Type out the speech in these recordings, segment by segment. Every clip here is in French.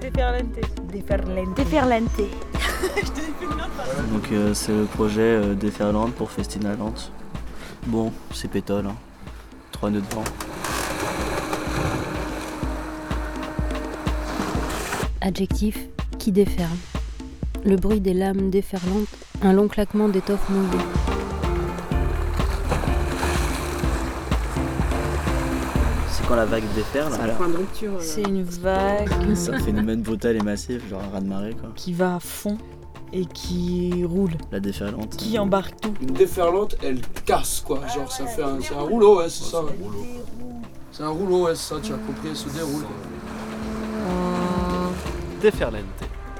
Déferlante. Déferlante. Déferlante. Donc c'est le projet Déferlante pour Festina Lente. Bon, c'est pétale, hein. 3 nœuds de vent. Adjectif qui déferle. Le bruit des lames déferlantes, un long claquement d'étoffe mouillée. Quand la vague déferle, c'est une vague. C'est un phénomène brutal et massif, genre un raz-de-marée quoi. Qui va à fond et qui roule. La déferlante. Qui embarque tout. Une déferlante, elle casse quoi, genre ça fait un, c'est un rouleau, ouais, c'est ça. C'est un rouleau, ouais, c'est ça, tu as compris, elle se déroule. Déferlante,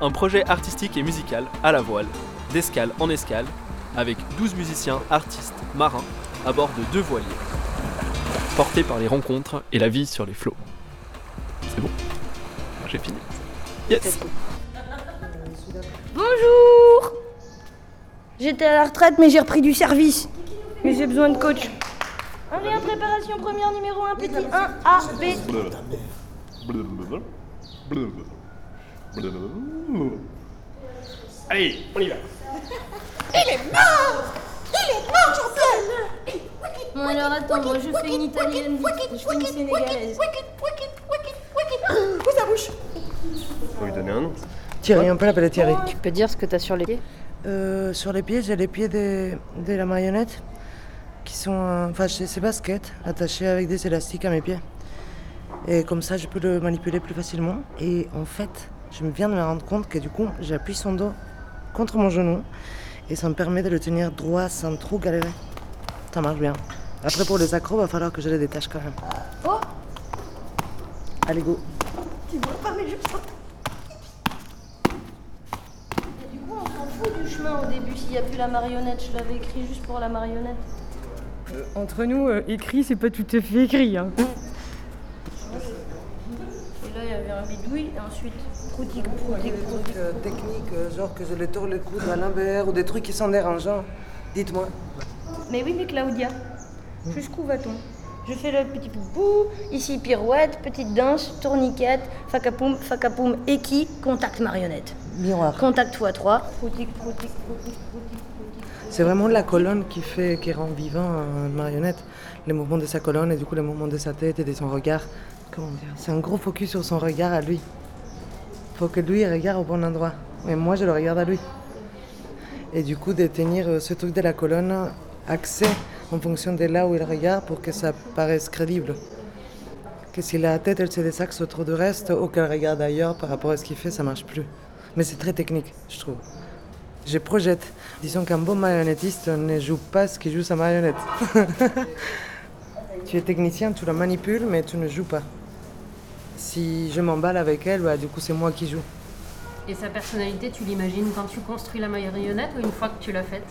un projet artistique et musical à la voile, d'escale en escale, avec 12 musiciens, artistes, marins, à bord de 2 voiliers. Porté par les rencontres et la vie sur les flots. C'est bon, j'ai fini. Yes. Bonjour. J'étais à la retraite mais j'ai repris du service. Mais j'ai besoin de coach. On est en préparation première numéro 1, petit 1AB. Allez, on y va. Il est mort, Jean-Pierre. Bon alors attends, je fais une italienne, je fais une sénégalaise. Où sa bouche? Faut lui donner un nom. Thierry, on peut l'appeler Thierry. Tu peux dire ce que t'as sur les pieds? Sur les pieds, j'ai les pieds de la marionnette, qui sont, enfin, c'est ses baskets, attachées avec des élastiques à mes pieds. Et comme ça, je peux le manipuler plus facilement. Et en fait, je viens de me rendre compte que du coup, j'appuie son dos contre mon genou, et ça me permet de le tenir droit sans trop galérer. Ça marche bien. Après, pour les accros, va falloir que je les détache quand même. Oh! Allez, go! Tu vois pas, mais je sens. Du coup, on s'en fout du chemin au début. S'il n'y a plus la marionnette, je l'avais écrit juste pour la marionnette. Entre nous, écrit, c'est pas tout à fait écrit. Hein. Et là, il y avait un bidouille, et ensuite, proutique. Technique, genre que je les tourne le coude à l'envers, ou des trucs qui sont dérangeants. Dites-moi. Mais oui, mais Claudia. Jusqu'où va-t-on? Je fais le petit poupou, ici pirouette, petite danse, tourniquette, facapoum, équi, contact marionnette. Miroir. Contact x3. C'est vraiment la colonne qui rend vivant une marionnette. Les mouvements de sa colonne et du coup les mouvements de sa tête et de son regard. Comment dire? C'est un gros focus sur son regard à lui. Faut que lui regarde au bon endroit. Mais moi, je le regarde à lui. Et du coup, de tenir ce truc de la colonne axé en fonction de là où il regarde pour que ça paraisse crédible. Que si la tête, elle se désaxe trop de reste ou qu'elle regarde ailleurs par rapport à ce qu'il fait, ça marche plus. Mais c'est très technique, je trouve. Je projette. Disons qu'un bon marionnettiste ne joue pas ce qu'il joue sa marionnette. Tu es technicien, tu la manipules, mais tu ne joues pas. Si je m'emballe avec elle, bah, du coup, c'est moi qui joue. Et sa personnalité, tu l'imagines quand tu construis la marionnette ou une fois que tu l'as faite?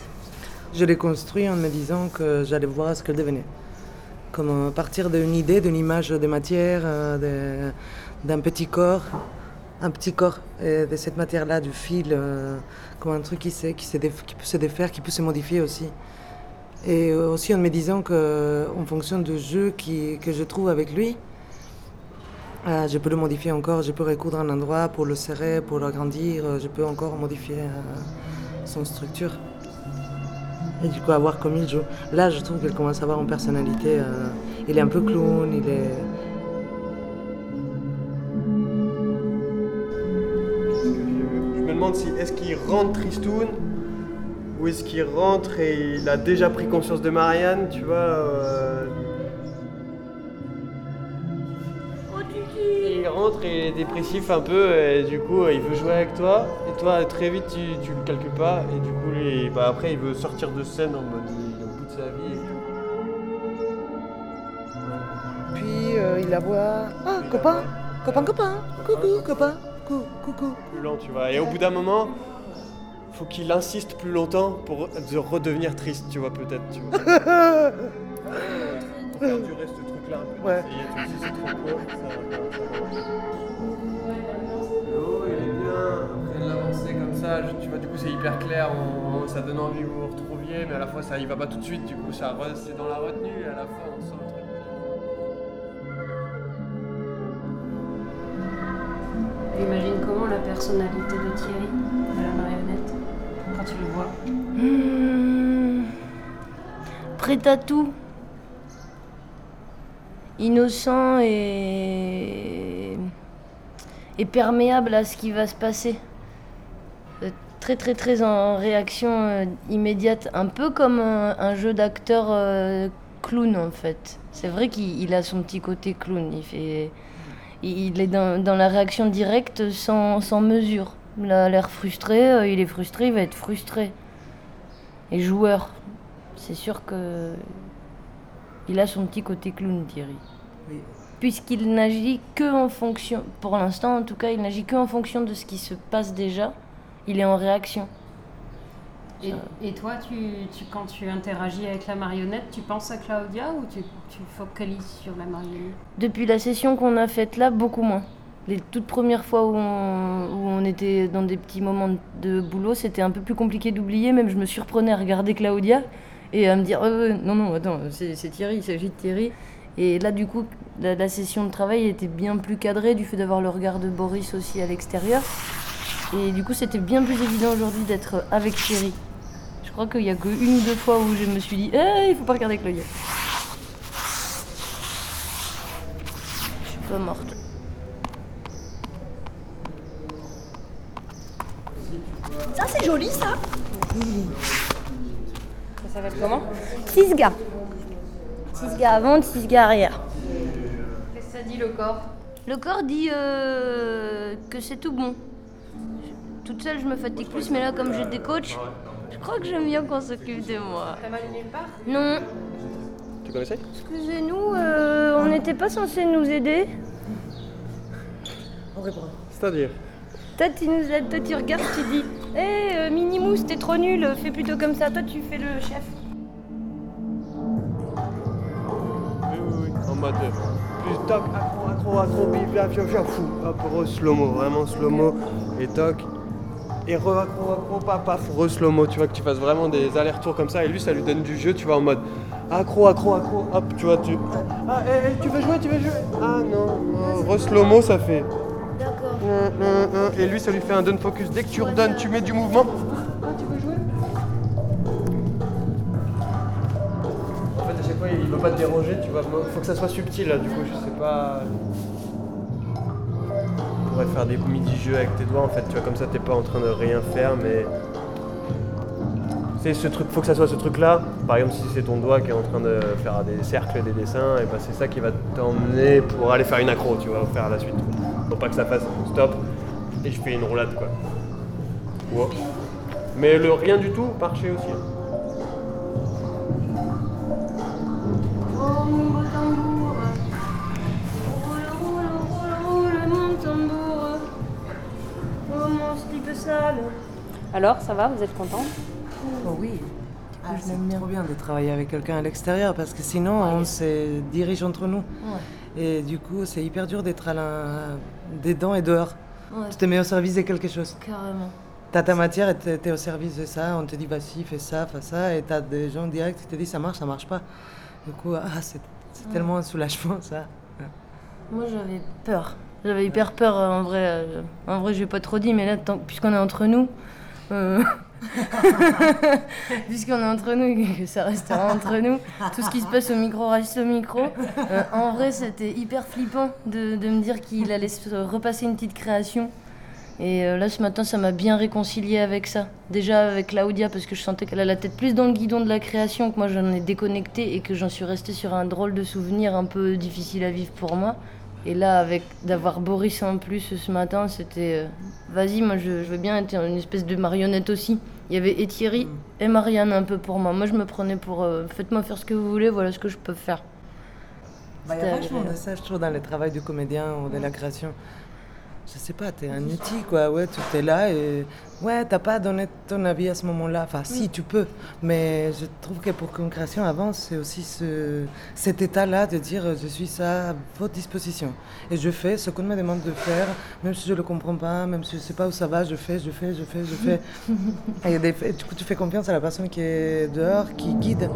Je l'ai construit en me disant que j'allais voir ce qu'elle devenait. Comme partir d'une idée, d'une image de matière, d'un petit corps. Un petit corps et de cette matière-là, du fil, comme un truc qui peut se défaire, qui peut se modifier aussi. Et aussi en me disant qu'en fonction du jeu que je trouve avec lui, je peux le modifier encore, je peux recoudre un endroit pour le serrer, pour l'agrandir, je peux encore modifier son structure. Et du coup, à voir comme il joue. Là, je trouve qu'elle commence à avoir une personnalité. Il est un peu clown, il est... Je me demande si est-ce qu'il rentre tristoun ou est-ce qu'il rentre et il a déjà pris conscience de Marianne, tu vois. Il rentre et il est dépressif un peu et du coup il veut jouer avec toi et toi très vite tu le calques pas et du coup lui, bah, après il veut sortir de scène en mode il est au bout de sa vie. Puis il la voit, ah copain, coucou. Plus lent tu vois et au bout d'un moment faut qu'il insiste plus longtemps pour redevenir triste tu vois peut-être tu vois. Pour faire du reste de truc là un peu. Ouais. C'est trop court, ça. Il est bien. Après de l'avancer comme ça, tu vois, du coup c'est hyper clair, ça donne envie que vous retrouviez, mais à la fois ça y va pas tout de suite, du coup ça c'est dans la retenue, et à la fois on sent le truc. Imagine comment la personnalité de Thierry, de la marionnette, quand tu le vois. Prêt à tout. Innocent et perméable à ce qui va se passer. Très en réaction immédiate, un peu comme un jeu d'acteur clown en fait. C'est vrai qu'il a son petit côté clown, il est dans la réaction directe sans mesure. Il a l'air frustré, il est frustré, il va être frustré. Et joueur, c'est sûr que il a son petit côté clown, Thierry. Oui. Puisqu'il n'agit que en fonction, pour l'instant en tout cas, il n'agit que en fonction de ce qui se passe déjà. Il est en réaction. Et toi, quand tu interagis avec la marionnette, tu penses à Claudia ou tu focalises sur la marionnette? Depuis la session qu'on a faite là, beaucoup moins. Les toutes premières fois où on était dans des petits moments de boulot, c'était un peu plus compliqué d'oublier. Même je me surprenais à regarder Claudia et à me dire non, attends, c'est Thierry, il s'agit de Thierry. Et là, du coup, la session de travail était bien plus cadrée du fait d'avoir le regard de Boris aussi à l'extérieur. Et du coup, c'était bien plus évident aujourd'hui d'être avec Thierry. Je crois qu'il n'y a qu'une ou deux fois où je me suis dit il faut pas regarder Claudia. Je suis pas morte. Ça, c'est joli, ça. Ça s'appelle comment? 6 gars. 6 gars avant, 6 gars arrière. Qu'est-ce que ça dit, le corps? Le corps dit que c'est tout bon. Toute seule, je me fatigue plus, mais là, comme j'ai des coachs, je crois que j'aime bien qu'on s'occupe de moi. T'as mal nulle part ? Non. Tu connaissais ? Excusez-nous, on n'était pas censé nous aider. On répond. C'est-à-dire ? Toi, tu nous aides, toi, tu regardes, tu dis « Hé, Minimousse, t'es trop nul, fais plutôt comme ça, toi, tu fais le chef. » Oui, en mode... Plus toc, accro, bip, bip, fou. Hop, re-slow-mo, vraiment slow-mo, et toc. Et re-accro, paf, re-slow-mo, tu vois, que tu fasses vraiment des allers-retours comme ça, et lui, ça lui donne du jeu, tu vois, en mode accro, hop, tu vois, tu veux jouer, ah non, re-slow-mo, ça fait. D'accord. Et lui, ça lui fait un donne focus, dès que tu redonnes, tu mets du mouvement. Ah, tu veux jouer ? En fait, à chaque fois, il veut pas te déroger, tu vois, faut que ça soit subtil, là, du coup, je sais pas... Tu pourrais faire des midi-jeux avec tes doigts en fait, tu vois, comme ça t'es pas en train de rien faire, mais... Tu sais, ce truc, faut que ça soit ce truc-là, par exemple si c'est ton doigt qui est en train de faire des cercles, des dessins, et ben c'est ça qui va t'emmener pour aller faire une accro, tu vois, ou faire la suite. Faut pas que ça fasse stop, et je fais une roulade, quoi. Wow. Mais le rien du tout, marcher aussi. Alors, ça va, vous êtes content? Oh oui. C'est trop bien de travailler avec quelqu'un à l'extérieur parce que sinon on se dirige entre nous. Ouais. Et du coup, c'est hyper dur d'être dedans et dehors. Ouais. Tu te mets au service de quelque chose. Carrément. T'as ta matière et t'es au service de ça. On te dit, vas-y, fais ça. Et t'as des gens directs qui te disent, ça marche pas. Du coup, c'est tellement un soulagement, ça. Ouais. Moi, j'avais peur. J'avais hyper peur, en vrai. Je n'ai pas trop dit, mais là, puisqu'on est entre nous... puisqu'on est entre nous et que ça restera entre nous, tout ce qui se passe au micro reste au micro. En vrai, c'était hyper flippant de me dire qu'il allait se repasser une petite création. Et là, ce matin, ça m'a bien réconciliée avec ça. Déjà avec Claudia, parce que je sentais qu'elle a la tête plus dans le guidon de la création, que moi, j'en ai déconnecté et que j'en suis restée sur un drôle de souvenir un peu difficile à vivre pour moi. Et là, d'avoir Boris en plus ce matin, c'était... vas-y, moi, je veux bien être une espèce de marionnette aussi. Il y avait et Thierry et Marianne un peu pour moi. Moi, je me prenais pour... faites-moi faire ce que vous voulez, voilà ce que je peux faire. Il y a vachement de ça, je trouve, dans le travail du comédien ou de la création. Je sais pas, t'es un outil, quoi. Ouais, tu es là et... ouais, t'as pas donné ton avis à ce moment-là. Enfin, si, tu peux. Mais je trouve que pour qu'une création avance, c'est aussi cet état-là de dire « je suis à votre disposition ». Et je fais ce qu'on me demande de faire, même si je le comprends pas, même si je sais pas où ça va, je fais. Et du coup, tu fais confiance à la personne qui est dehors, qui guide.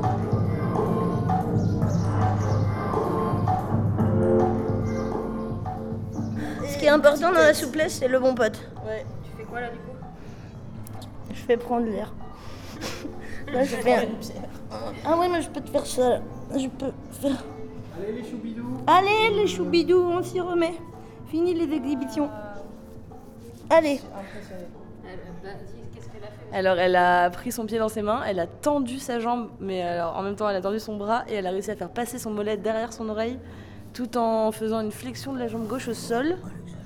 Ce qui est est important dans la souplesse, c'est le bon pote. Ouais. Tu fais quoi là du coup? Je vais prendre l'air. Là je fais une pierre. Ah ouais, mais je peux te faire ça. Je peux faire. Allez les choubidous. Allez les choubidous, on s'y remet. Fini les exhibitions. Allez. Alors elle a pris son pied dans ses mains, elle a tendu sa jambe, mais alors, en même temps elle a tendu son bras et elle a réussi à faire passer son mollet derrière son oreille tout en faisant une flexion de la jambe gauche au sol.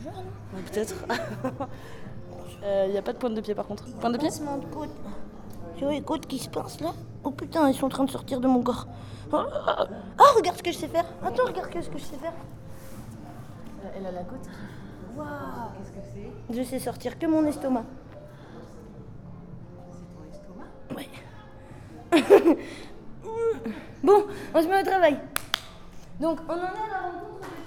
Ouais, peut-être. Il n'y a pas de pointe de pied par contre. Pointe de pied ? Tu vois les côtes qui se pincent là ? Oh putain, ils sont en train de sortir de mon corps. Ah, regarde ce que je sais faire. Attends, regarde ce que je sais faire. Elle a la côte. Waouh ! Qu'est-ce que c'est ? Je sais sortir que mon estomac. Ouais. Bon, on se met au travail. Donc, on en est à la rencontre.